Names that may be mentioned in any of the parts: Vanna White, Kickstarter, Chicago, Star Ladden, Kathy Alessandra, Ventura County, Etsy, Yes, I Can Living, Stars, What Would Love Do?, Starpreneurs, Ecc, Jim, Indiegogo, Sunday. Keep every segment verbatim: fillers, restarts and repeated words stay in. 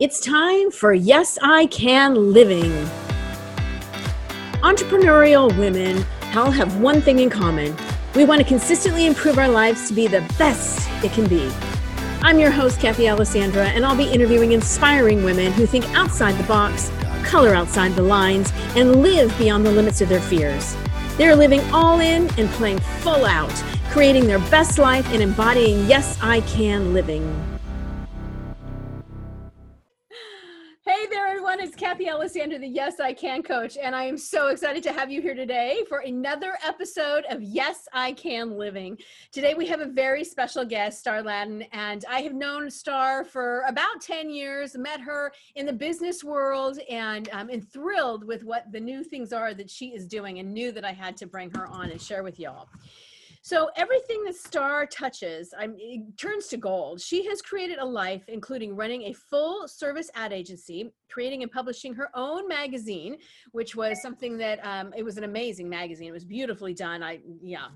It's time for Yes, I Can Living. Entrepreneurial women all have one thing in common. We want to consistently improve our lives to be the best it can be. I'm your host, Kathy Alessandra, and I'll be interviewing inspiring women who think outside the box, color outside the lines, and live beyond the limits of their fears. They're living all in and playing full out, creating their best life and embodying Yes, I Can Living. It's Kathy Alessandra, the Yes, I Can Coach, and I am so excited to have you here today for another episode of Yes, I Can Living. Today we have a very special guest, Star Ladden, and I have known Star for about ten years, met her in the business world, and I'm um, thrilled with what the new things are that she is doing, and knew that I had to bring her on and share with y'all. So everything that Star touches I'm, it turns to gold. She has created a life, including running a full-service ad agency, creating and publishing her own magazine, which was something that, um, it was an amazing magazine. It was beautifully done. I, yeah,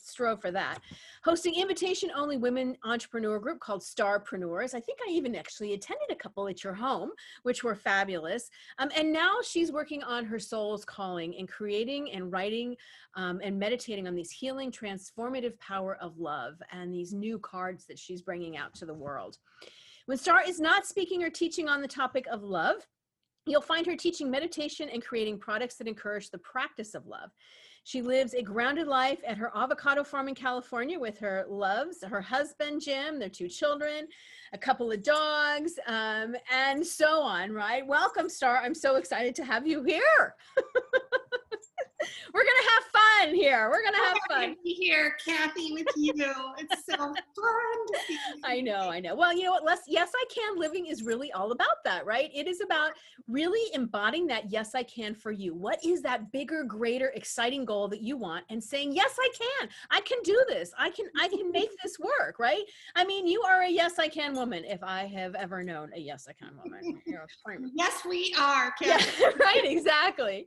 strove for that. Hosting invitation-only women entrepreneur group called Starpreneurs. I think I even actually attended a couple at your home, which were fabulous. Um, and now she's working on her soul's calling and creating and writing um, and meditating on these healing, transformative, formative power of love and these new cards that she's bringing out to the world. When Star is not speaking or teaching on the topic of love, you'll find her teaching meditation and creating products that encourage the practice of love. She lives a grounded life at her avocado farm in California with her loves, her husband, Jim, their two children, a couple of dogs, um, and so on, right? Welcome, Star. I'm so excited to have you here. We're gonna have fun here. We're gonna have fun. Be here, Kathy, with you. It's so fun to see you. I know, I know. Well, you know what? Let's, Yes, I Can Living is really all about that, right? It is about really embodying that yes, I can for you. What is that bigger, greater, exciting goal that you want? And saying, yes, I can. I can do this. I can, I can make this work, right? I mean, you are a yes, I can woman, if I have ever known a yes, I can woman. You're a yes, we are, Kathy. Yeah, right, exactly.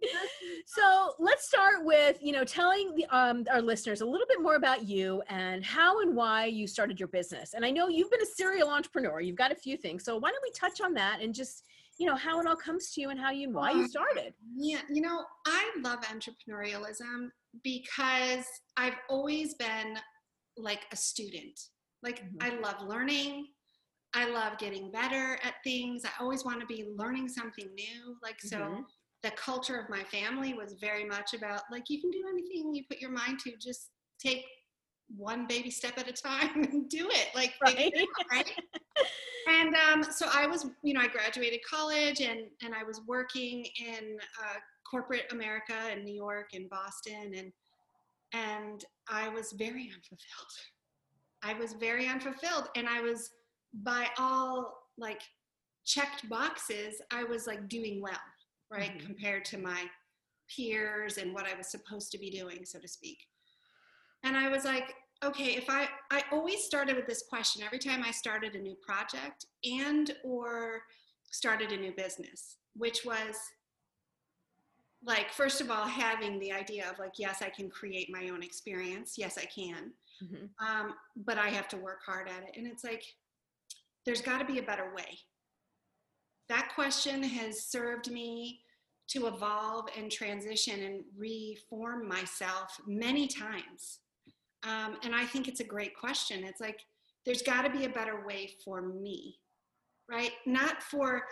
So let's start with, you know, telling the, um, our listeners a little bit more about you and how and why you started your business. And I know you've been a serial entrepreneur. You've got a few things. So why don't we touch on that and just, you know, how it all comes to you and how you, why you started. Yeah. You know, I love entrepreneurialism because I've always been like a student. Like mm-hmm. I love learning. I love getting better at things. I always want to be learning something new. Like, so mm-hmm. the culture of my family was very much about like, you can do anything you put your mind to, just take one baby step at a time and do it. Like, right. It out, right? And um, so I was, you know, I graduated college and, and I was working in uh, corporate America in New York and Boston. And, and I was very unfulfilled. I was very unfulfilled. And I was by all like checked boxes, I was like doing well. Right, mm-hmm. compared to my peers and what I was supposed to be doing, so to speak. And I was like, okay, if I, I always started with this question every time I started a new project and or started a new business, which was like, first of all, having the idea of like, yes, I can create my own experience. Yes, I can, mm-hmm. um, but I have to work hard at it. And it's like, there's gotta be a better way. That question has served me to evolve and transition and reform myself many times. Um, and I think it's a great question. It's like, there's got to be a better way for me, right? Not for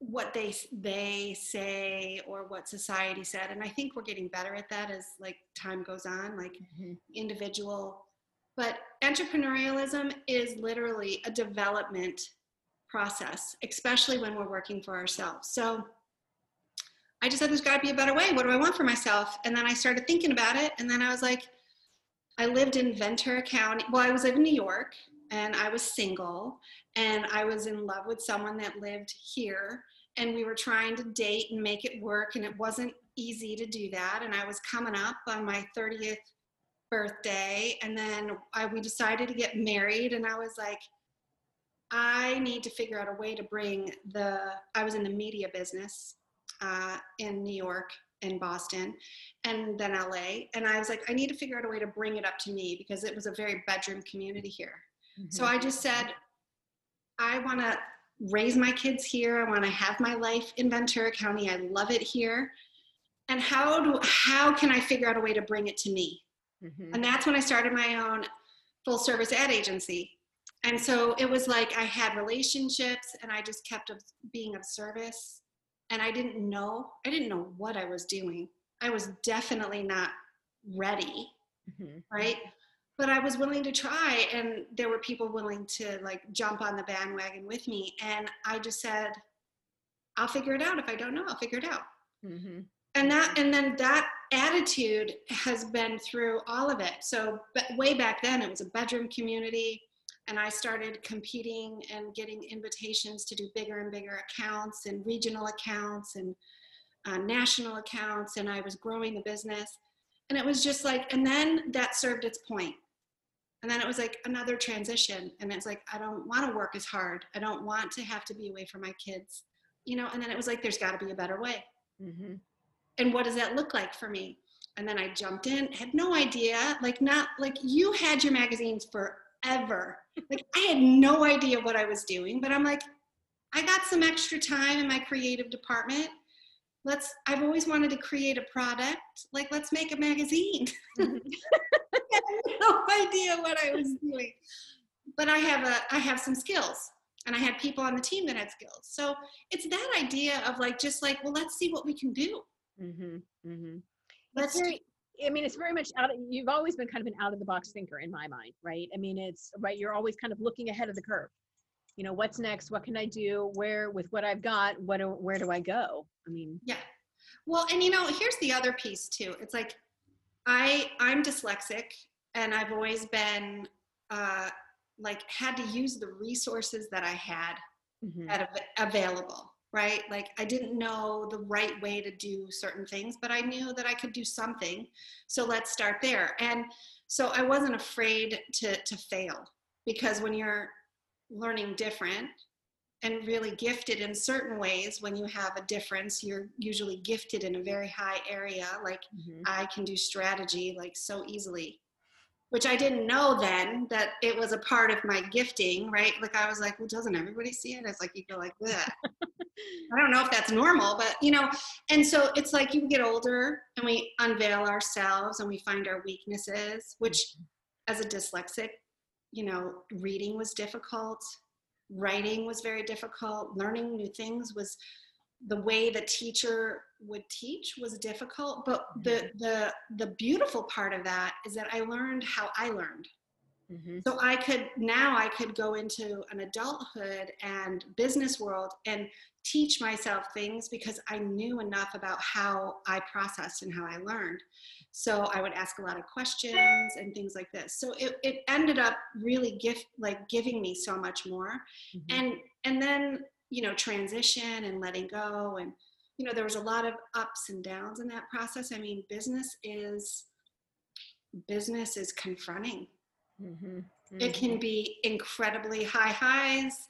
what they they say or what society said. And I think we're getting better at that as like time goes on, like mm-hmm. individual. But entrepreneurialism is literally a development process, especially when we're working for ourselves. So I just said, there's got to be a better way. What do I want for myself? And then I started thinking about it. And then I was like, I lived in Ventura County. Well, I was in New York and I was single and I was in love with someone that lived here and we were trying to date and make it work. And it wasn't easy to do that. And I was coming up on my thirtieth birthday. And then I, we decided to get married. And I was like, I need to figure out a way to bring the, I was in the media business uh, in New York and Boston and then L A. And I was like, I need to figure out a way to bring it up to me because it was a very bedroom community here. Mm-hmm. So I just said, I want to raise my kids here. I want to have my life in Ventura County. I love it here. And how do, how can I figure out a way to bring it to me? Mm-hmm. And that's when I started my own full service ad agency. And so it was like I had relationships and I just kept being of service. And I didn't know, I didn't know what I was doing. I was definitely not ready, mm-hmm. right? But I was willing to try, and there were people willing to like jump on the bandwagon with me. And I just said, I'll figure it out. If I don't know, I'll figure it out. Mm-hmm. And that, and then that attitude has been through all of it. So way back then it was a bedroom community, and I started competing and getting invitations to do bigger and bigger accounts and regional accounts and uh, national accounts. And I was growing the business, and it was just like, and then that served its point. And then it was like another transition. And it's like, I don't want to work as hard. I don't want to have to be away from my kids, you know? And then it was like, there's gotta be a better way. Mm-hmm. And what does that look like for me? And then I jumped in, had no idea, like not like you had your magazines for ever. Like I had no idea what I was doing, but I'm like, I got some extra time in my creative department. Let's, I've always wanted to create a product. Like, let's make a magazine. Mm-hmm. I had no idea what I was doing, but I have a, I have some skills, and I had people on the team that had skills. So it's that idea of like, just like, well, let's see what we can do. Mm-hmm. Mm-hmm. That's very, I mean, it's very much out of, you've always been kind of an out of the box thinker in my mind, right? I mean, it's right. You're always kind of looking ahead of the curve. You know, what's next? What can I do? Where, with what I've got, what, do, where do I go? I mean, yeah. Well, and you know, here's the other piece too. It's like, I, I'm dyslexic, and I've always been, uh, like had to use the resources that I had mm-hmm. that av- available. Right? Like I didn't know the right way to do certain things, but I knew that I could do something. So let's start there. And so I wasn't afraid to, to fail, because when you're learning different and really gifted in certain ways, when you have a difference, you're usually gifted in a very high area. Like mm-hmm. I can do strategy like so easily, which I didn't know then that it was a part of my gifting, right? Like I was like, well, doesn't everybody see it? It's like, you go like that. I don't know if that's normal, but you know, and so it's like you get older and we unveil ourselves and we find our weaknesses, which as a dyslexic, you know, reading was difficult, writing was very difficult, learning new things was, the way the teacher would teach was difficult. But the the the beautiful part of that is that I learned how I learned. Mm-hmm. So I could, now I could go into an adulthood and business world and teach myself things because I knew enough about how I processed and how I learned. So I would ask a lot of questions and things like this. So it, it ended up really gift, like giving me so much more. Mm-hmm. And, and then, you know, transition and letting go. And, you know, there was a lot of ups and downs in that process. I mean, business is, business is confronting. Mm-hmm. Mm-hmm. It can be incredibly high highs,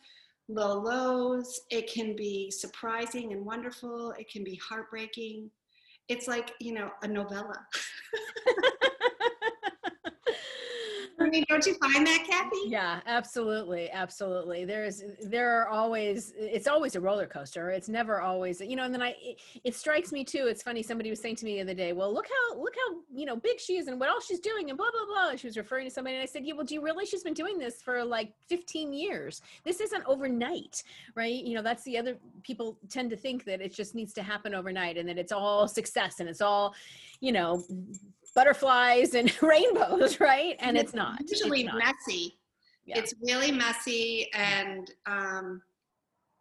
low lows. It can be surprising and wonderful. It can be heartbreaking. It's like, you know, a novella. I mean, don't you find that, Kathy? Yeah, absolutely. Absolutely. There is, there are always, it's always a roller coaster. It's never always, you know, and then I, it, it strikes me too. It's funny. Somebody was saying to me the other day, well, look how, look how, you know, big she is and what all she's doing and blah, blah, blah. And she was referring to somebody, and I said, yeah, well, do you realize she's been doing this for like fifteen years? This isn't overnight, right? You know, that's the other, people tend to think that it just needs to happen overnight and that it's all success and it's all, you know, butterflies and rainbows, right? And it's, it's not. Usually it's not. Messy. Yeah. It's really messy, and um,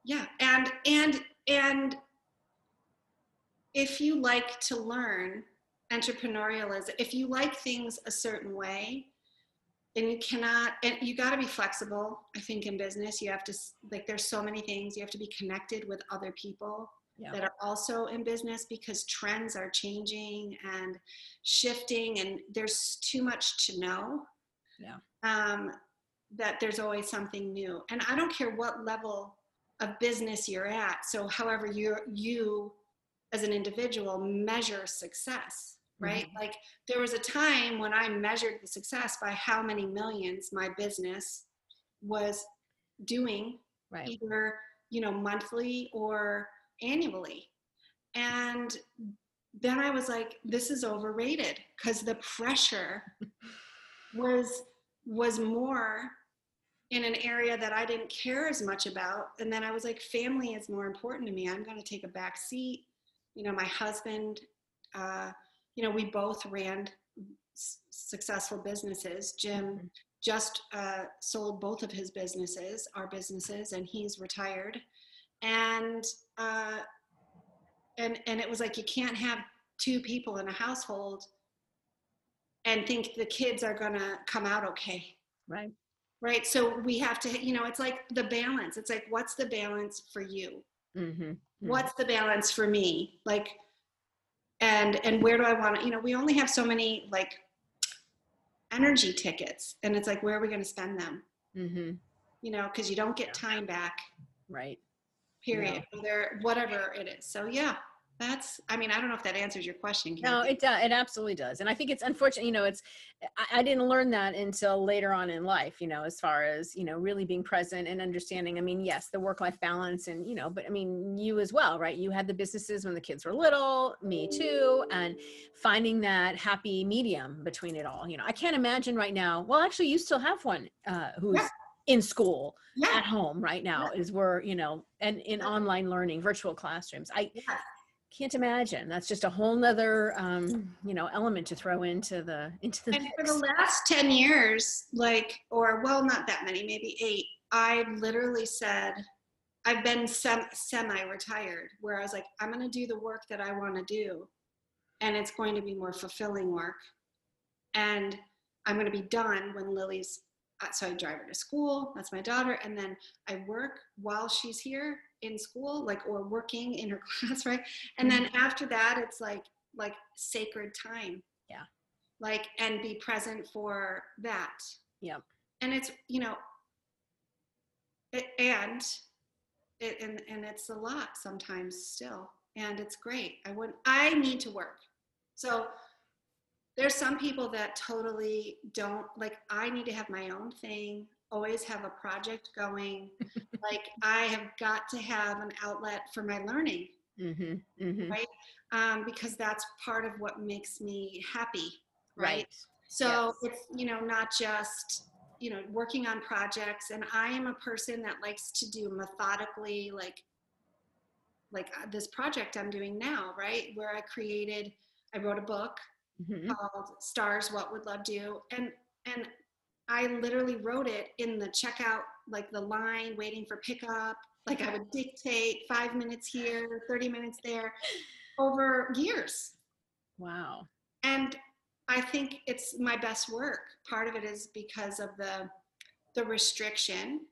yeah, and and and if you like to learn entrepreneurialism, if you like things a certain way, and you cannot, and you got to be flexible. I think in business, you have to like. There's so many things you have to be connected with other people. Yeah. That are also in business, because trends are changing and shifting, and there's too much to know. Yeah. Um, that there's always something new, and I don't care what level of business you're at. So however you you as an individual measure success, right? Mm-hmm. Like there was a time when I measured the success by how many millions my business was doing, right? Either you know, monthly or annually. And then I was like, this is overrated, because the pressure was was more in an area that I didn't care as much about. And then I was like, family is more important to me. I'm going to take a back seat. You know, my husband, uh, you know, we both ran s- successful businesses. Jim mm-hmm. just uh, sold both of his businesses, our businesses, and he's retired. And, uh, and, and it was like, you can't have two people in a household and think the kids are going to come out okay. Right. Right. So we have to, you know, it's like the balance. It's like, what's the balance for you? Mm-hmm. Mm-hmm. What's the balance for me? Like, and, and where do I want to, you know, we only have so many like energy tickets, and it's like, where are we going to spend them? Mm-hmm. You know, cause you don't get time back. Right. Period. No. Whether, whatever it is. So yeah. That's, I mean, I don't know if that answers your question. No, it does. It absolutely does. And I think it's unfortunate, you know, it's, I, I didn't learn that until later on in life, you know, as far as, you know, really being present and understanding. I mean, yes, the work-life balance and, you know, but I mean, you as well, right? You had the businesses when the kids were little, me too, and finding that happy medium between it all. You know, I can't imagine right now. Well, actually you still have one uh, who's yeah. in school yeah. at home right now yeah. is where, you know, and in yeah. online learning, virtual classrooms. I, yeah. Can't imagine. That's just a whole nother, um, you know, element to throw into the, into the. And for the last ten years, like, or well, not that many, maybe eight, I literally said, I've been sem- semi-retired, where I was like, I'm going to do the work that I want to do. And it's going to be more fulfilling work. And I'm going to be done when Lily's, so I drive her to school. That's my daughter. And then I work while she's here in school, like, or working in her class, right? And then after that, it's like like sacred time. Yeah. Like, and be present for that. Yep. And it's, you know, it, and it and, and it's a lot sometimes still. And it's great. I wouldn't I need to work. So there's some people that totally don't, like, I need to have my own thing, always have a project going. Like, I have got to have an outlet for my learning, mm-hmm, mm-hmm. right? Um, because that's part of what makes me happy, right? right. So yes. It's, you know, not just, you know, working on projects. And I am a person that likes to do methodically, like, like this project I'm doing now, right? Where I created, I wrote a book. Mm-hmm. Called Stars, What Would Love Do? And and I literally wrote it in the checkout, like the line waiting for pickup. Like, I would dictate five minutes here, thirty minutes there, over years. Wow. And I think it's my best work. Part of it is because of the the restriction.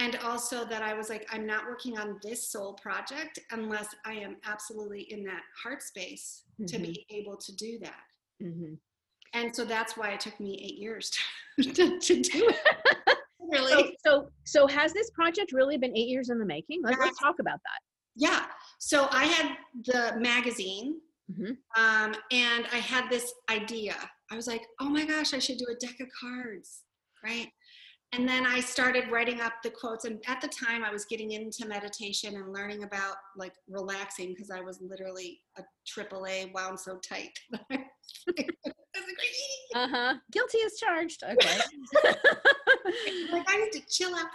And also that I was like, I'm not working on this sole project unless I am absolutely in that heart space mm-hmm. to be able to do that. Mm-hmm. And so that's why it took me eight years to, to, to do it. Really. So, so, so has this project really been eight years in the making? Let's, let's talk about that. Yeah. So I had the magazine mm-hmm. um, and I had this idea. I was like, oh my gosh, I should do a deck of cards, right? And then I started writing up the quotes. And at the time I was getting into meditation and learning about like relaxing, because I was literally a triple A wound so tight. Uh-huh. Guilty as charged. Okay. Like, I need to chill out.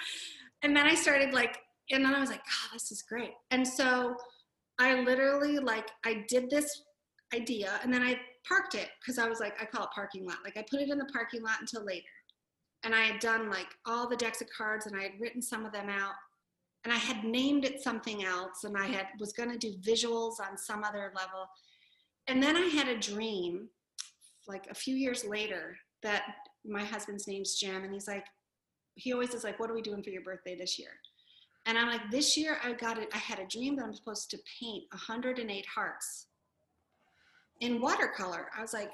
And then I started like, and then I was like, oh, this is great. And so I literally like, I did this idea and then I parked it, because I was like, I call it parking lot. Like, I put it in the parking lot until later. And I had done like all the decks of cards and I had written some of them out and I had named it something else. And I had was going to do visuals on some other level. And then I had a dream like a few years later that my husband's name's Jim. And he's like, he always is like, what are we doing for your birthday this year? And I'm like, this year I got it. I had a dream that I'm supposed to paint one hundred eight hearts in watercolor. I was like,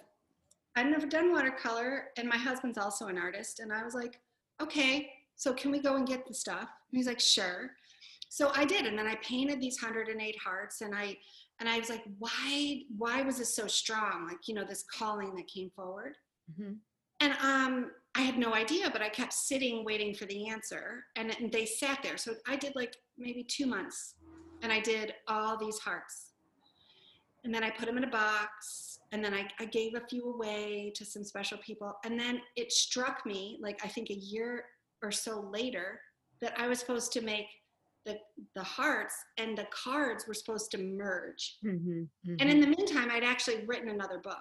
I've never done watercolor, and my husband's also an artist. And I was like, okay, so can we go and get the stuff? And he's like, sure. So I did. And then I painted these one hundred eight hearts, and I, and I was like, why, why was this so strong? Like, you know, this calling that came forward. Mm-hmm. And, um, I had no idea, but I kept sitting waiting for the answer, and, and they sat there. So I did like maybe two months and I did all these hearts, and then I put them in a box, and then I, I gave a few away to some special people. And then it struck me, like I think a year or so later, that I was supposed to make the, the hearts and the cards were supposed to merge. Mm-hmm, mm-hmm. And in the meantime, I'd actually written another book.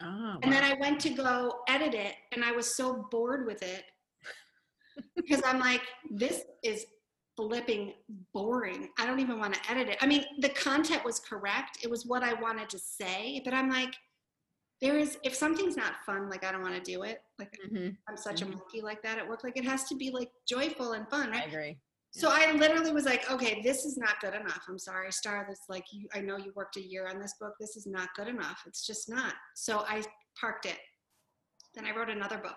Oh, wow. And then I went to go edit it, and I was so bored with it because I'm like, this is flipping boring. I don't even want to edit it. I mean, the content was correct. It was what I wanted to say, but I'm like, there is, if something's not fun, like I don't want to do it. Like mm-hmm. I'm such mm-hmm. a monkey like that at work. Like it has to be like joyful and fun, right? I agree. So I literally was like, okay, this is not good enough. I'm sorry, Star. That's like, you, I know you worked a year on this book. This is not good enough. It's just not. So I parked it. Then I wrote another book.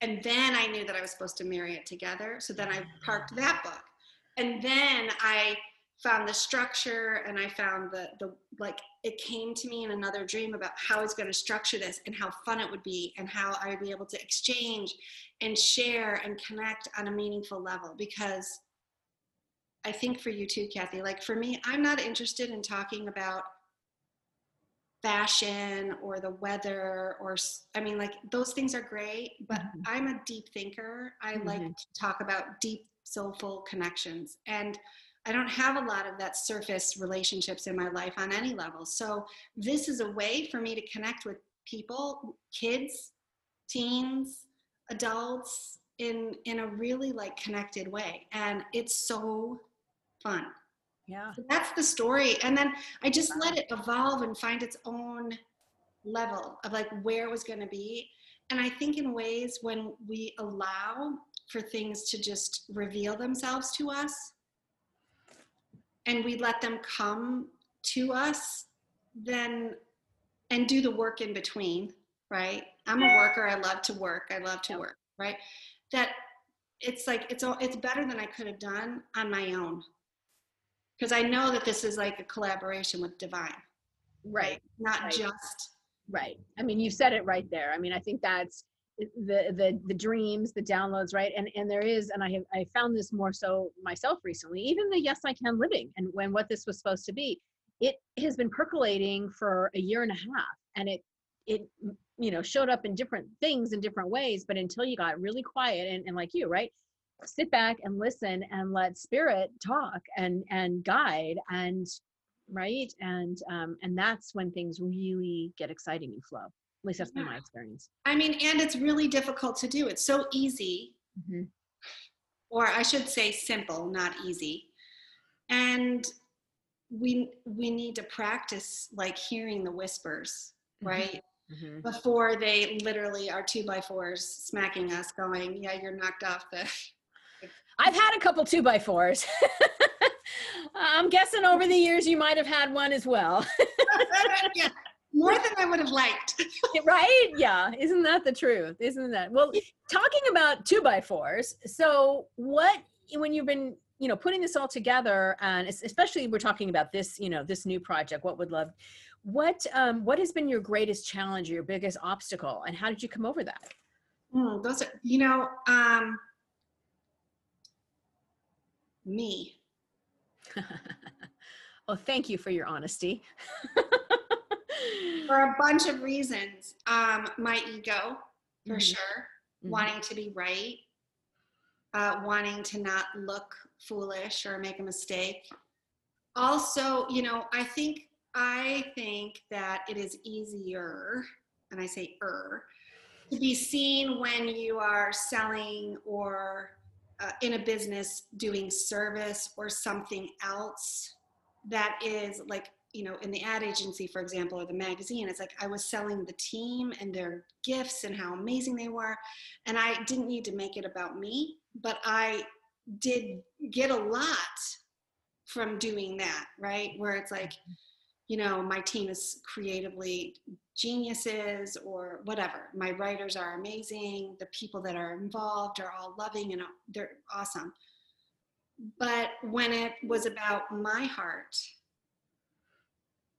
And then I knew that I was supposed to marry it together. So then I parked that book. And then I found the structure, and I found the, the like, it came to me in another dream about how I was going to structure this and how fun it would be and how I would be able to exchange and share and connect on a meaningful level. Because I think for you too, Kathy, like for me, I'm not interested in talking about fashion or the weather or, I mean, like those things are great, but mm-hmm. I'm a deep thinker. I mm-hmm. like to talk about deep, soulful connections. And I don't have a lot of that surface relationships in my life on any level. So this is a way for me to connect with people, kids, teens, adults in, in a really like connected way. And it's so fun. Yeah. So that's the story. And then I just let it evolve and find its own level of like where it was going to be. And I think in ways when we allow for things to just reveal themselves to us, and we let them come to us, then, and do the work in between, right? I'm a worker, I love to work, I love to work, right? That it's like, it's all, it's better than I could have done on my own. Because I know that this is like a collaboration with divine, right? Not right. just. Right, I mean, you said it right there. I mean, I think that's the the the dreams, the downloads, right? And and there is, and I have, I found this more so myself recently, even the Yes, I Can Living, and when what this was supposed to be, it has been percolating for a year and a half, and it it you know showed up in different things in different ways, but until you got really quiet and, and like you, right, sit back and listen and let spirit talk and and guide and right and um and that's when things really get exciting and flow. At least that's been yeah. my experience. I mean, and it's really difficult to do. It's so easy, mm-hmm. or I should say simple, not easy. And we we need to practice like hearing the whispers, mm-hmm. right? Mm-hmm. Before they literally are two by fours smacking us going, yeah, you're knocked off the... I've had a couple two by fours. I'm guessing over the years you might have had one as well. yeah. More than I would have liked. Right? Yeah. Isn't that the truth? Isn't that? Well, talking about two by fours. So what, when you've been, you know, putting this all together, and especially we're talking about this, you know, this new project, What Would Love, what, um, what has been your greatest challenge or your biggest obstacle, and how did you come over that? Mm, those are, you know, um, me. Well, thank you for your honesty. For a bunch of reasons. Um, my ego, for mm-hmm. sure. Mm-hmm. Wanting to be right. Uh, wanting to not look foolish or make a mistake. Also, you know, I think I think that it is easier, and I say er, to be seen when you are selling or uh, in a business doing service or something else that is like, you know, in the ad agency, for example, or the magazine, it's like I was selling the team and their gifts and how amazing they were. And I didn't need to make it about me, but I did get a lot from doing that, right? Where it's like, you know, my team is creatively geniuses or whatever. My writers are amazing. The people that are involved are all loving and they're awesome. But when it was about my heart,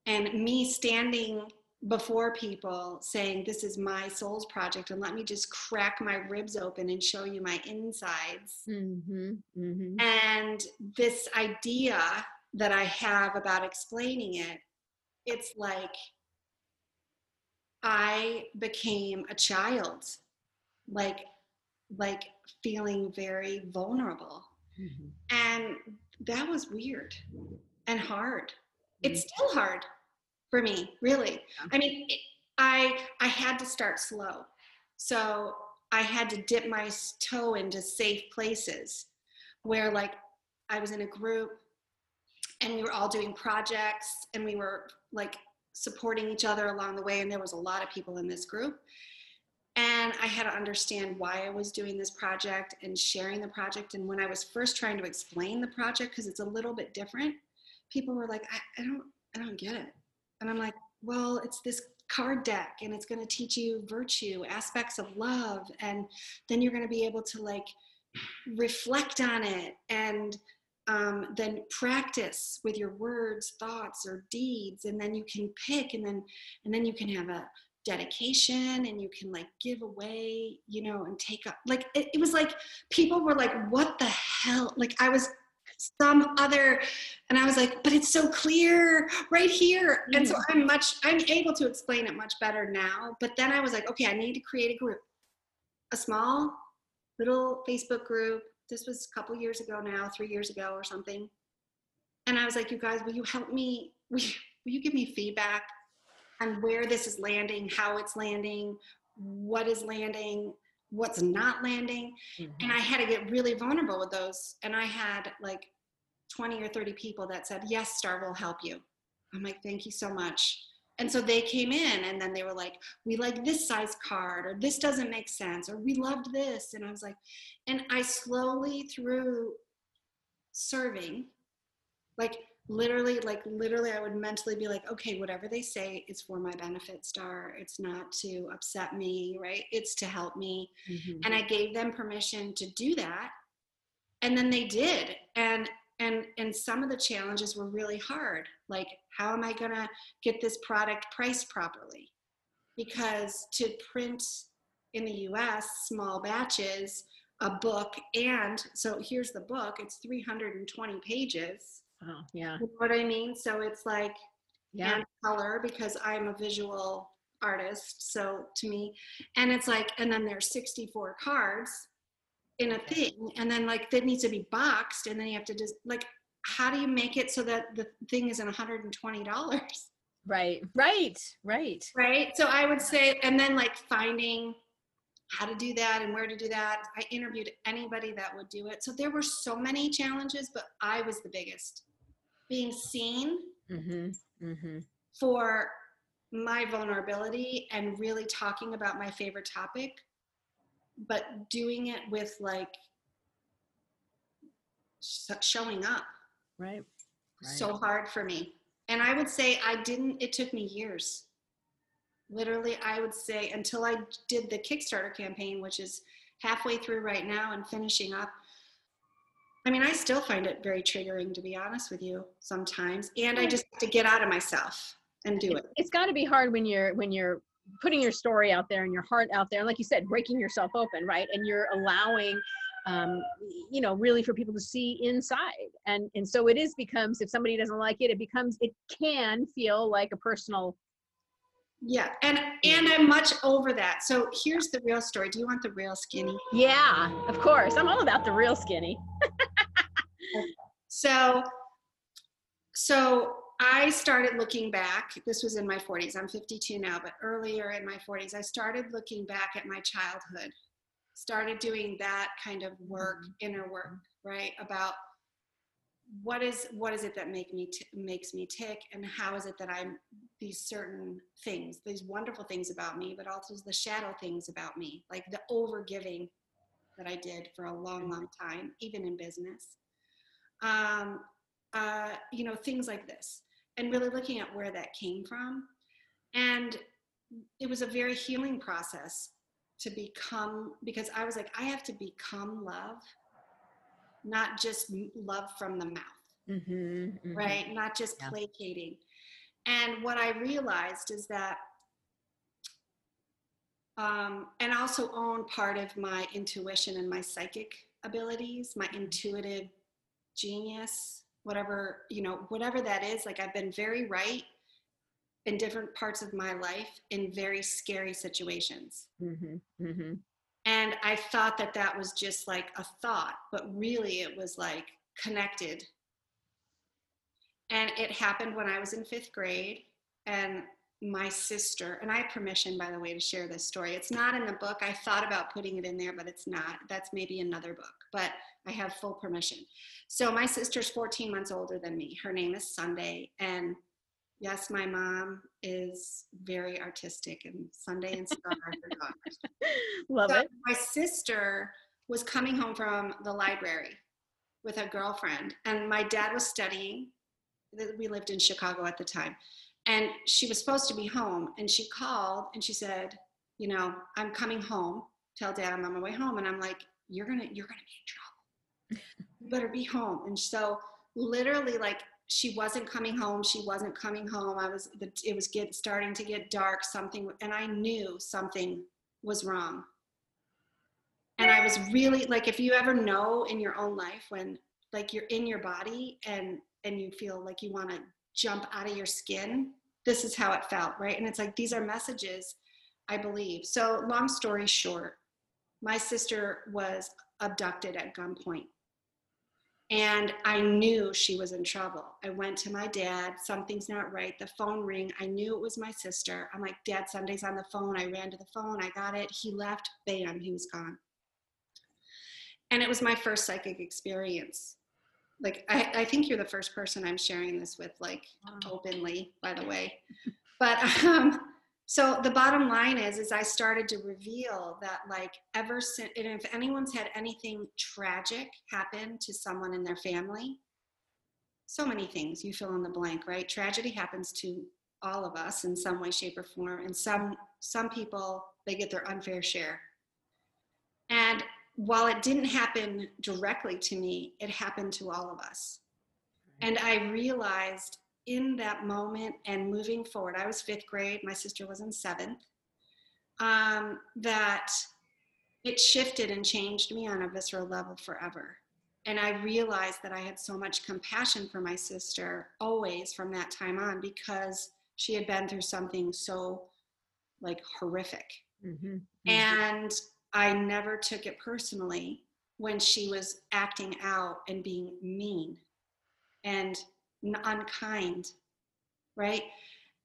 and me standing before people saying, this is my soul's project, and let me just crack my ribs open and show you my insides. Mm-hmm, mm-hmm. And this idea that I have about explaining it, it's like I became a child, like, like feeling very vulnerable. Mm-hmm. And that was weird and hard. Mm-hmm. It's still hard. For me, really. Yeah. I mean, it, I I had to start slow. So I had to dip my toe into safe places where, like, I was in a group and we were all doing projects and we were, like, supporting each other along the way. And there was a lot of people in this group. And I had to understand why I was doing this project and sharing the project. And when I was first trying to explain the project, because it's a little bit different, people were like, I, I don't, I don't get it. And I'm like, well, it's this card deck and it's going to teach you virtue, aspects of love. And then you're going to be able to, like, reflect on it and um, then practice with your words, thoughts, or deeds. And then you can pick, and then, and then you can have a dedication, and you can, like, give away, you know, and take up. Like, it, it was like, people were like, what the hell? Like, I was some other, and I was like, but it's so clear right here. Mm-hmm. And so I'm much, I'm able to explain it much better now. But then I was like, okay, I need to create a group, a small little Facebook group. This was a couple years ago now, three years ago or something. And I was like, you guys, will you help me? Will you, will you give me feedback on where this is landing, how it's landing, what is landing, what's not landing? Mm-hmm. And I had to get really vulnerable with those. And I had like twenty or thirty people that said, yes, Star, will help you. I'm like, thank you so much. And so they came in, and then they were like, we like this size card, or this doesn't make sense, or we loved this. And I was like, and I slowly, through serving, like literally, like literally I would mentally be like, okay, whatever they say is for my benefit, Star. It's not to upset me, right? It's to help me. Mm-hmm. And I gave them permission to do that. And then they did. And, and, and some of the challenges were really hard. Like, how am I gonna get this product priced properly? Because to print in the U S small batches, a book, and so here's the book, it's three hundred twenty pages. Oh, yeah. You know what I mean? So it's like, yeah, and color, because I'm a visual artist. So to me, and it's like, and then there's sixty-four cards in a thing. And then, like, that needs to be boxed. And then you have to just, like, how do you make it so that the thing isn't one hundred twenty dollars? Right. Right. Right. Right. So I would say, and then, like, finding how to do that and where to do that. I interviewed anybody that would do it. So there were so many challenges, but I was the biggest. Being seen mm-hmm, mm-hmm. for my vulnerability and really talking about my favorite topic, but doing it with, like, sh- showing up. Right. Right. So hard for me. And I would say I didn't, it took me years. Literally, I would say until I did the Kickstarter campaign, which is halfway through right now and finishing up. I mean, I still find it very triggering, to be honest with you, sometimes. And I just have to get out of myself and do it. It's got to be hard when you're when you're putting your story out there and your heart out there, and, like you said, breaking yourself open, right? And you're allowing, um, you know, really for people to see inside. And and so it is becomes, if somebody doesn't like it, it becomes, it can feel like a personal. Yeah, and and I'm much over that. So here's the real story. Do you want the real skinny? Yeah, of course. I'm all about the real skinny. so, so I started looking back. This was in my forties. I'm fifty-two now, but earlier in my forties, I started looking back at my childhood. Started doing that kind of work, inner work, right? About what is what is it that make me t- makes me tick, and how is it that I'm these certain things, these wonderful things about me, but also the shadow things about me, like the overgiving that I did for a long, long time, even in business. Um, uh, you know, things like this, and really looking at where that came from. And it was a very healing process to become, because I was like, I have to become love, not just love from the mouth, mm-hmm, mm-hmm. right? Not just yeah. placating. And what I realized is that um, and also own part of my intuition and my psychic abilities, my intuitive genius, whatever, you know, whatever that is. Like, I've been very right in different parts of my life in very scary situations. Mm-hmm, mm-hmm. And I thought that that was just like a thought, but really it was like connected. And it happened when I was in fifth grade, and my sister, and I have permission, by the way, to share this story. It's not in the book. I thought about putting it in there, but it's not. That's maybe another book, but I have full permission. So my sister's fourteen months older than me. Her name is Sunday. And yes, my mom is very artistic, and Sunday and Star are her daughters. Love so it. My sister was coming home from the library with a girlfriend, and my dad was studying. We lived in Chicago at the time. And she was supposed to be home, and she called and she said, you know, I'm coming home. Tell Dad I'm on my way home. And I'm like, you're gonna, you're gonna be in trouble. You better be home. And so literally, like, she wasn't coming home. She wasn't coming home. I was, it was get, starting to get dark, something. And I knew something was wrong. And I was really, like, if you ever know in your own life when, like, you're in your body and, and you feel like you want to jump out of your skin, this is how it felt, right? And it's like, these are messages, I believe. So long story short, my sister was abducted at gunpoint, and I knew she was in trouble. I went to my dad, something's not right. The phone rang. I knew it was my sister. I'm like, Dad, Sunday's on the phone. I ran to the phone. I got it. He left, bam, he was gone. And it was my first psychic experience. Like, I, I think you're the first person I'm sharing this with, like, wow, openly, by the way. But um, so the bottom line is, is I started to reveal that, like, ever since, and if anyone's had anything tragic happen to someone in their family, so many things, you fill in the blank, right? Tragedy happens to all of us in some way, shape, or form. And some, some people, they get their unfair share. And while it didn't happen directly to me, it happened to all of us. And I realized in that moment and moving forward, I was fifth grade, my sister was in seventh, um, that it shifted and changed me on a visceral level forever. And I realized that I had so much compassion for my sister always from that time on, because she had been through something so, like, horrific. Mm-hmm. Mm-hmm. And I never took it personally when she was acting out and being mean and unkind, right?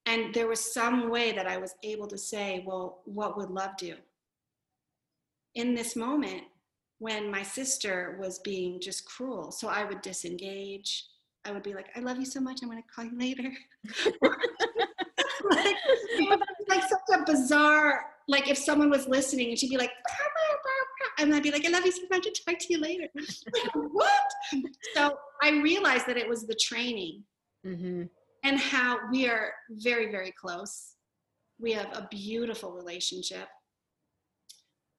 And there was some way that I was able to say, well, what would love do? In this moment, when my sister was being just cruel, so I would disengage. I would be like, I love you so much, I'm gonna call you later. Like, like such a bizarre, like, if someone was listening and she'd be like, bah, bah, bah, bah, and I'd be like, I love you so much, I'll talk to you later. Like, what? So I realized that it was the training, mm-hmm, and how we are very, very close. We have a beautiful relationship,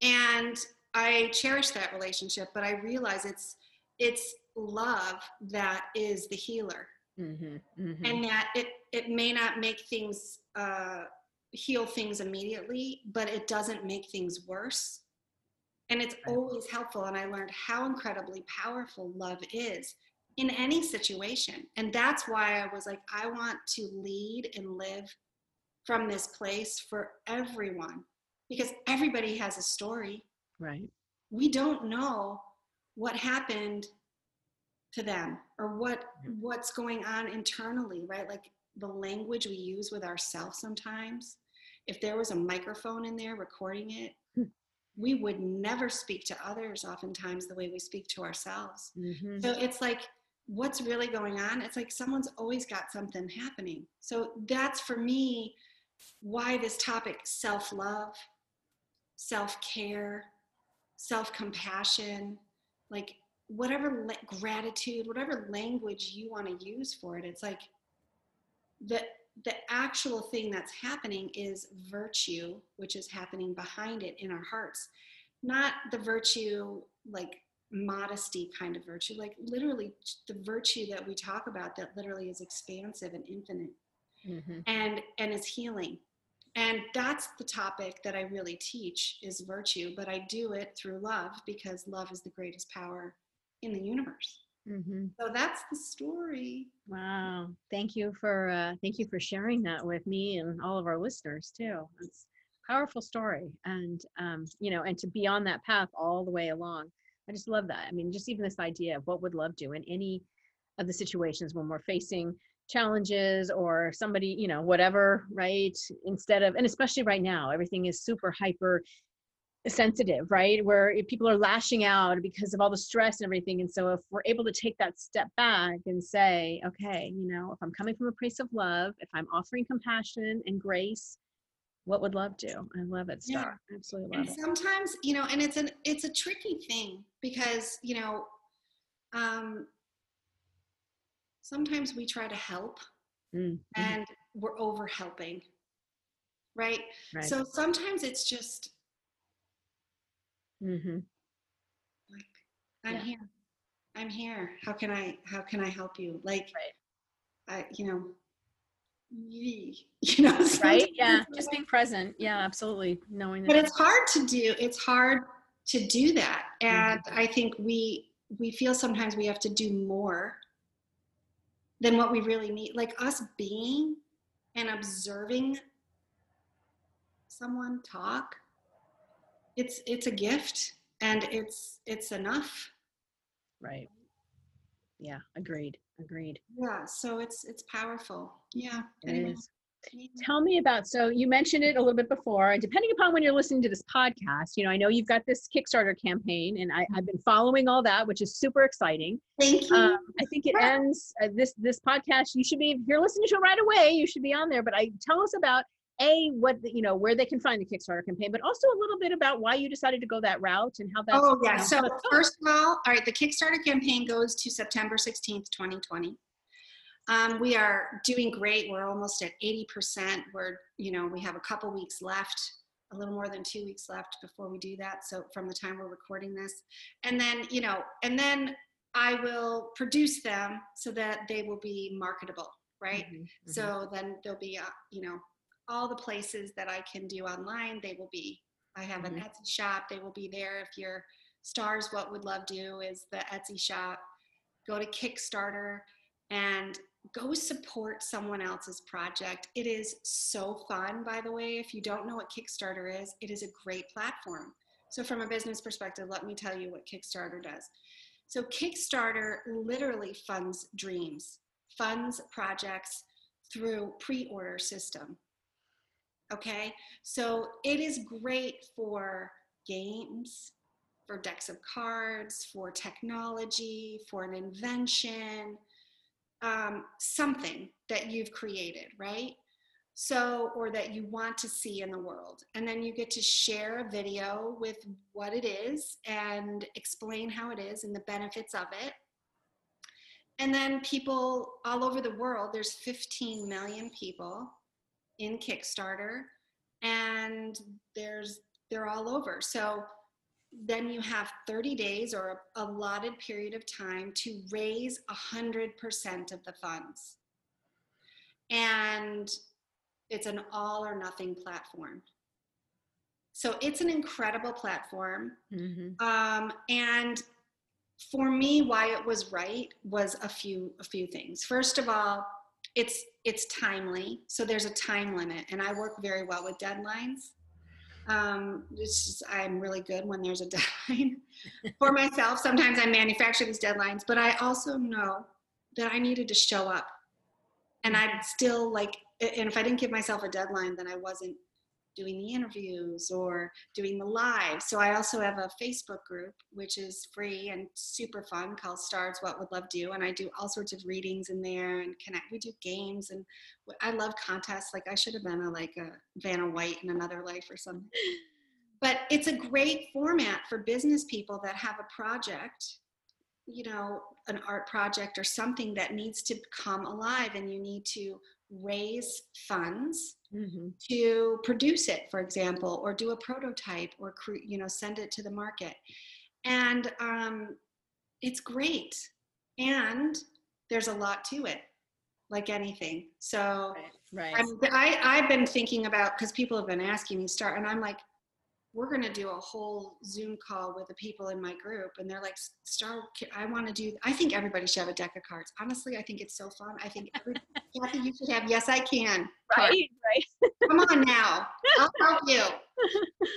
and I cherish that relationship, but I realize it's, it's love that is the healer. Mm-hmm, mm-hmm. And that it, it may not make things, uh, heal things immediately, but it doesn't make things worse. And it's always helpful. And I learned how incredibly powerful love is in any situation. And that's why I was like, I want to lead and live from this place for everyone, because everybody has a story. Right. We don't know what happened to them, or what, what's going on internally, right? Like, the language we use with ourselves sometimes. If there was a microphone in there recording it, we would never speak to others oftentimes the way we speak to ourselves. Mm-hmm. So it's like, what's really going on? It's like, someone's always got something happening. So that's, for me, why this topic, self-love, self-care, self-compassion, like, whatever la- gratitude, whatever language you want to use for it, it's like the, the actual thing that's happening is virtue, which is happening behind it in our hearts, not the virtue, like modesty kind of virtue, like literally the virtue that we talk about that literally is expansive and infinite, mm-hmm, and, and is healing. And that's the topic that I really teach, is virtue, but I do it through love, because love is the greatest power in the universe. Mm-hmm. So that's the story. Wow. Thank you for, uh, thank you for sharing that with me and all of our listeners too. It's a powerful story. And, um, you know, and to be on that path all the way along. I just love that. I mean, just even this idea of what would love do in any of the situations when we're facing challenges or somebody, you know, whatever, right? Instead of, and especially right now, everything is super hyper sensitive, right? Where people are lashing out because of all the stress and everything. And so if we're able to take that step back and say, okay, you know, if I'm coming from a place of love, if I'm offering compassion and grace, what would love do? I love it, Star. Yeah. Absolutely love and it. Sometimes, you know, and it's an, it's a tricky thing because, you know, um, sometimes we try to help mm-hmm. and we're over helping, right? right? So sometimes it's just mm-hmm. like, I'm yeah. here, I'm here. How can I, how can I help you? Like, right. I, you know, you know, right? Yeah. Just being present. Yeah, absolutely. Knowing that. But it's hard to do. It's hard to do that. And mm-hmm. I think we, we feel sometimes we have to do more than what we really need. Like us being and observing someone talk, it's it's a gift, and it's it's enough. Right. Yeah, agreed, agreed. Yeah, so it's it's powerful. Yeah. It anyway. is. Tell me about, so you mentioned it a little bit before, and depending upon when you're listening to this podcast, you know, I know you've got this Kickstarter campaign, and I, I've been following all that, which is super exciting. Thank you. Um, I think it ends, uh, this this podcast, you should be, if you're listening to it right away, you should be on there, but I tell us about, A, what, the, you know, where they can find the Kickstarter campaign, but also a little bit about why you decided to go that route and how that. Oh, yeah. So first of all, all right, the Kickstarter campaign goes to September sixteenth, twenty twenty. Um, we are doing great. We're almost at eighty percent. We're, you know, we have a couple weeks left, a little more than two weeks left before we do that. So from the time we're recording this, and then, you know, and then I will produce them so that they will be marketable, right? Mm-hmm, mm-hmm. So then there'll be, uh, you know, all the places that I can do online, they will be, I have mm-hmm. an Etsy shop. They will be there. If your Stars, What Would Love Do? Is the Etsy shop. Go to Kickstarter and go support someone else's project. It is so fun, by the way. If you don't know what Kickstarter is, it is a great platform. So from a business perspective, let me tell you what Kickstarter does. So Kickstarter literally funds dreams, funds projects through pre-order system. Okay, so it is great for games, for decks of cards, for technology, for an invention, um, something that you've created, right? So, or that you want to see in the world. And then you get to share a video with what it is and explain how it is and the benefits of it. And then people all over the world, there's fifteen million people in Kickstarter, and there's they're all over. So then you have thirty days or a allotted period of time to raise a hundred percent of the funds, and it's an all or nothing platform. So it's an incredible platform. Mm-hmm. Um, and for me, why it was right was a few a few things. First of all, it's it's timely, so there's a time limit, and I work very well with deadlines. Um, it's just, I'm really good when there's a deadline for myself. Sometimes I manufacture these deadlines, but I also know that I needed to show up, and I'd still like, and if I didn't give myself a deadline, then I wasn't doing the interviews or doing the live. So I also have a Facebook group, which is free and super fun, called Stars, What Would Love Do? And I do all sorts of readings in there and connect. We do games, and I love contests. Like I should have been a, like a Vanna White in another life or something. But it's a great format for business people that have a project, you know, an art project or something that needs to come alive, and you need to raise funds mm-hmm. to produce it, for example, or do a prototype, or cre- you know, send it to the market. And um, it's great, and there's a lot to it, like anything. So right. Right. I'm, I, I've been thinking about, because people have been asking me, Star, and I'm like, we're going to do a whole Zoom call with the people in my group. And they're like, Star, I want to do, I think everybody should have a deck of cards. Honestly, I think it's so fun. I think, every, Kathy, you should have Yes, I Can. Right, right. Come on now. I'll help you.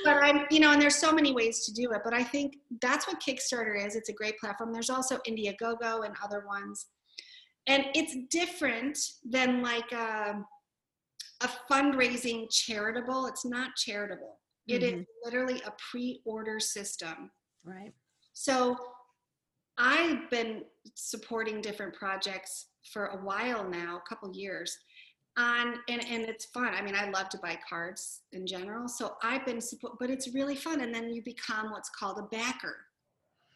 But I'm, you know, and there's so many ways to do it. But I think that's what Kickstarter is. It's a great platform. There's also Indiegogo and other ones. And it's different than like a, a fundraising charitable. It's not charitable. It mm-hmm. is literally a pre-order system. Right. So I've been supporting different projects for a while now, a couple years. On, and, and it's fun. I mean, I love to buy cards in general. So I've been support, but it's really fun. And then you become what's called a backer.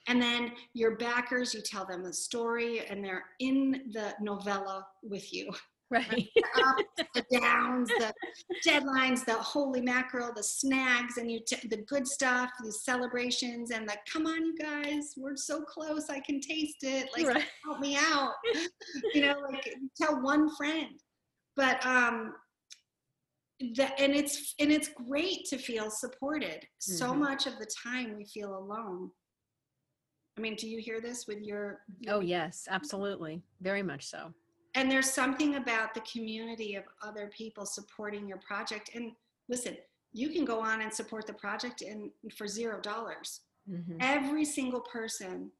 And then your backers, you tell them the story and they're in the novella with you. Right. The ups, the downs, the deadlines, the holy mackerel, the snags, and you t- the good stuff, the celebrations, and the come on, you guys, we're so close, I can taste it. Like, right. help me out. You know, like tell one friend. But um, the and it's and it's great to feel supported. Mm-hmm. So much of the time we feel alone. I mean, do you hear this with your? your oh yes, absolutely, very much so. And there's something about the community of other people supporting your project. And listen, you can go on and support the project in, for zero dollars. Mm-hmm. Every single person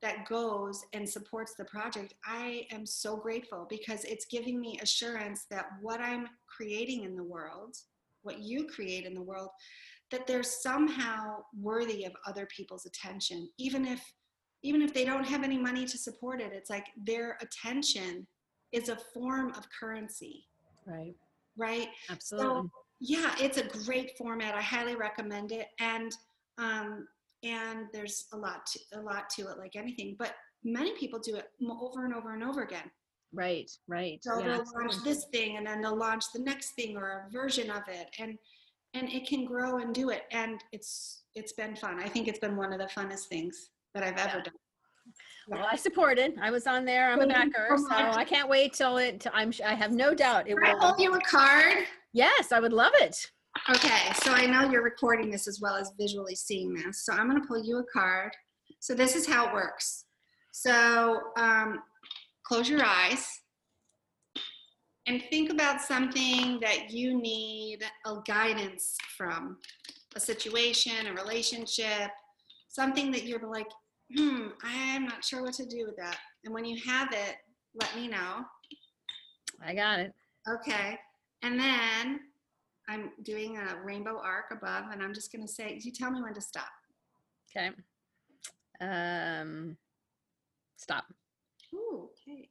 that goes and supports the project, I am so grateful because it's giving me assurance that what I'm creating in the world, what you create in the world, that they're somehow worthy of other people's attention. Even if, even if they don't have any money to support it, it's like their attention is a form of currency. Right. Right. Absolutely. So, yeah, it's a great format. I highly recommend it. And, um, and there's a lot, to, a lot to it, like anything, but many people do it over and over and over again. Right. Right. So yeah, they'll absolutely. launch this thing and then they'll launch the next thing or a version of it. And, and it can grow and do it. And it's, it's been fun. I think it's been one of the funnest things that I've ever yeah. done. Well, I supported. I was on there. I'm a backer, so I can't wait till it. Till I'm. I have no doubt it will. Can I hold you a card? Yes, I would love it. Okay, so I know you're recording this as well as visually seeing this. So I'm going to pull you a card. So this is how it works. So um, close your eyes and think about something that you need a guidance from, a situation, a relationship, something that you're like, hmm, I'm not sure what to do with that. And when you have it, let me know. I got it. Okay. And then I'm doing a rainbow arc above, and I'm just going to say, you tell me when to stop. Okay. Um, stop. Ooh, okay.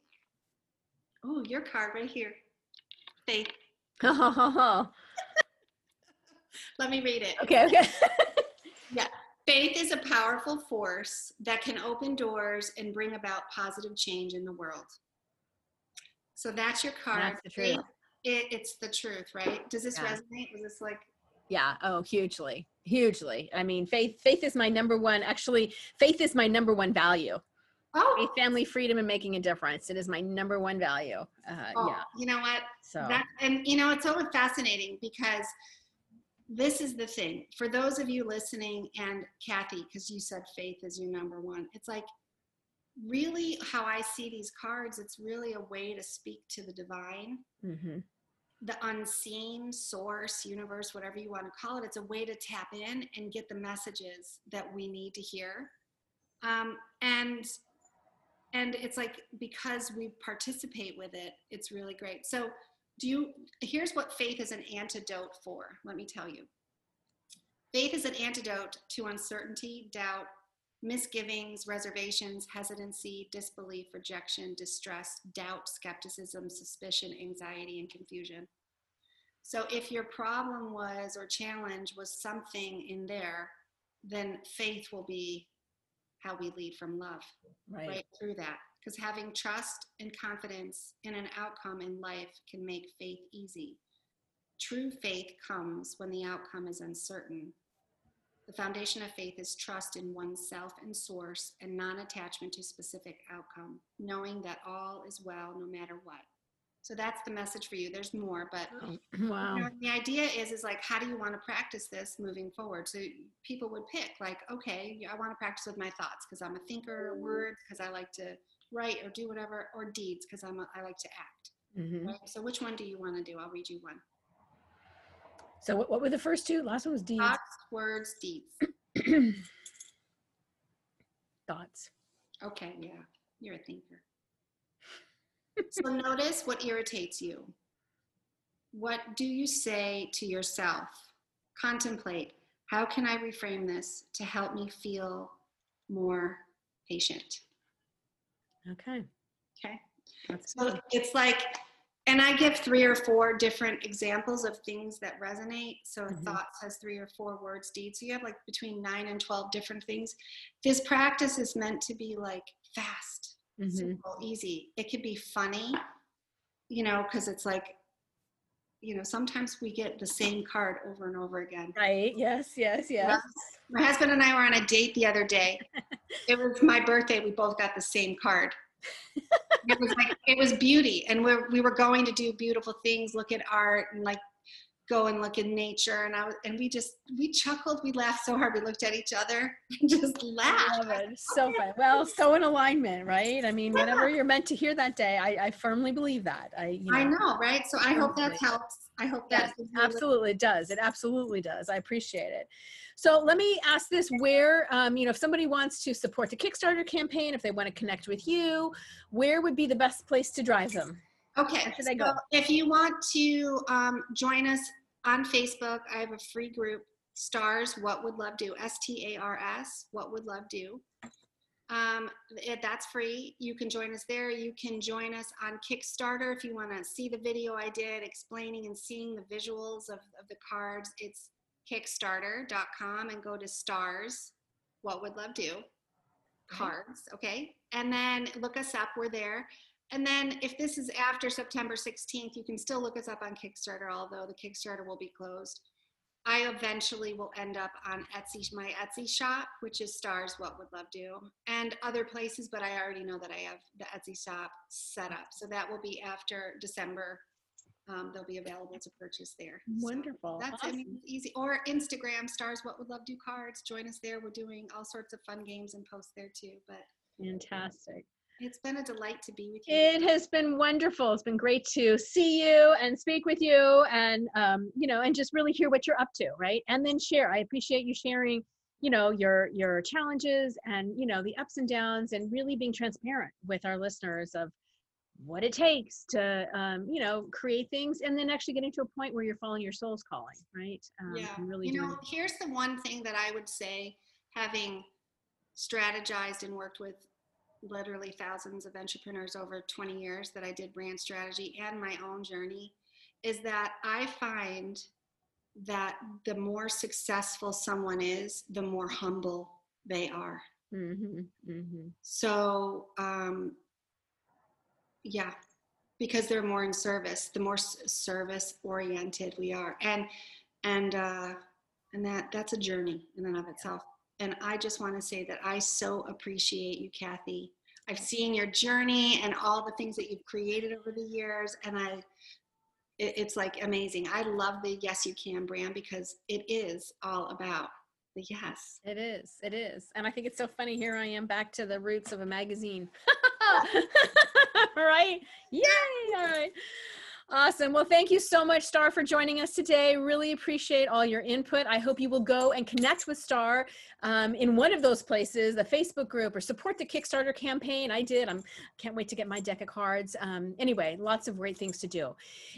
Oh, your card right here. Faith. Oh. Let me read it. Okay. Okay. Yeah. Faith is a powerful force that can open doors and bring about positive change in the world. So that's your card. That's the truth. It, it's the truth, right? Does this yeah. resonate? Was this like? Yeah. Oh, hugely, hugely. I mean, faith, faith is my number one, actually, faith is my number one value. Oh. Faith, family, freedom, and making a difference. It is my number one value. Uh, oh, yeah. You know what? So. That, and you know, it's always fascinating because this is the thing for those of you listening, and Kathy, because you said faith is your number one, it's like really how I see these cards. It's really a way to speak to the divine, mm-hmm. the unseen source, universe, whatever you want to call it. It's a way to tap in and get the messages that we need to hear. Um, and, and it's like, because we participate with it, it's really great. So Do you, here's what faith is an antidote for. Let me tell you. Faith is an antidote to uncertainty, doubt, misgivings, reservations, hesitancy, disbelief, rejection, distress, doubt, skepticism, suspicion, anxiety, and confusion. So if your problem was, or challenge was something in there, then faith will be how we lead from love, right, right through that. Because having trust and confidence in an outcome in life can make faith easy. True faith comes when the outcome is uncertain. The foundation of faith is trust in oneself and source and non-attachment to specific outcome, knowing that all is well no matter what. So that's the message for you. There's more, but oh, wow. You know, the idea is, is like, how do you want to practice this moving forward? So people would pick like, okay, I want to practice with my thoughts because I'm a thinker, words because I like to write or do whatever, or deeds because I'm a, I like to act. Mm-hmm. Right? So which one do you want to do? I'll read you one. So what, what were the first two? Last one was deeds. Thoughts, words, deeds. Thoughts. Okay, yeah, you're a thinker. So notice what irritates you. What do you say to yourself? Contemplate, how can I reframe this to help me feel more patient? Okay. Okay. That's so good. It's like, and I give three or four different examples of things that resonate. So mm-hmm. Thoughts has three or four words, deeds. So you have like between nine and twelve different things. This practice is meant to be like fast. Mm-hmm. Simple, easy. It could be funny, you know, because it's like, you know, sometimes we get the same card over and over again. Right. Yes, yes, yes. Well, my husband and I were on a date the other day. It was my birthday. We both got the same card. It was like, it was beauty. And we we were going to do beautiful things, look at art and like go and look in nature. And I was, and we just, we chuckled, we laughed so hard. We looked at each other and just laughed. I love it. So fun. Well, so in alignment, right? I mean, yeah. Whatever you're meant to hear that day, I, I firmly believe that. I you know, I know, right? So I hope that helps. I hope that. Yes, absolutely it does. It absolutely does. I appreciate it. So let me ask this, where, um, you know, if somebody wants to support the Kickstarter campaign, if they want to connect with you, where would be the best place to drive them? Okay, so if you want to um, join us on Facebook, I have a free group, Stars, What Would Love Do? S T A R S, What Would Love Do? Um, that's free. You can join us there. You can join us on Kickstarter if you want to see the video I did explaining and seeing the visuals of, of the cards. It's kickstarter dot com and go to Stars, What Would Love Do? Cards, okay? And then look us up. We're there. And then if this is after September sixteenth, you can still look us up on Kickstarter, although the Kickstarter will be closed. I eventually will end up on Etsy, my Etsy shop, which is Stars, What Would Love Do, and other places, but I already know that I have the Etsy shop set up. So that will be after December. Um, they'll be available to purchase there. Wonderful. So that's awesome. I mean, easy. Or Instagram, Stars, What Would Love Do cards. Join us there. We're doing all sorts of fun games and posts there too. But fantastic. It's been a delight to be with you. It has been wonderful. It's been great to see you and speak with you and, um, you know, and just really hear what you're up to, right? And then share. I appreciate you sharing, you know, your, your challenges and, you know, the ups and downs and really being transparent with our listeners of what it takes to, um, you know, create things and then actually getting to a point where you're following your soul's calling, right? Um, yeah. And really you know, doing- here's the one thing that I would say, having strategized and worked with literally thousands of entrepreneurs over twenty years that I did brand strategy and my own journey, is that I find that the more successful someone is, the more humble they are. Mm-hmm, mm-hmm. So, um, yeah, because they're more in service, the more service oriented we are. And, and, uh, and that that's a journey in and of itself. And I just want to say that I so appreciate you, Kathy. I've seen your journey and all the things that you've created over the years. And I, it, it's like amazing. I love the Yes, You Can brand because it is all about the yes. It is. It is. And I think it's so funny. Here I am back to the roots of a magazine. Right? Yay. All right. Awesome. Well, thank you so much, Star, for joining us today. Really appreciate all your input. I hope you will go and connect with Star um, in one of those places, the Facebook group, or support the Kickstarter campaign. I did. I can't wait to get my deck of cards. Um, anyway, lots of great things to do.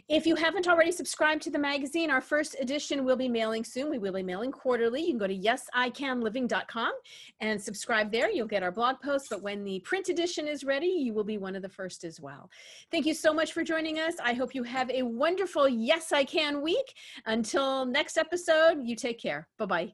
If you haven't already subscribed to the magazine, our first edition will be mailing soon. We will be mailing quarterly. You can go to yes I can living dot com and subscribe there. You'll get our blog posts, but when the print edition is ready, you will be one of the first as well. Thank you so much for joining us. I hope you You have a wonderful Yes I Can week. Until next episode, you take care. Bye-bye.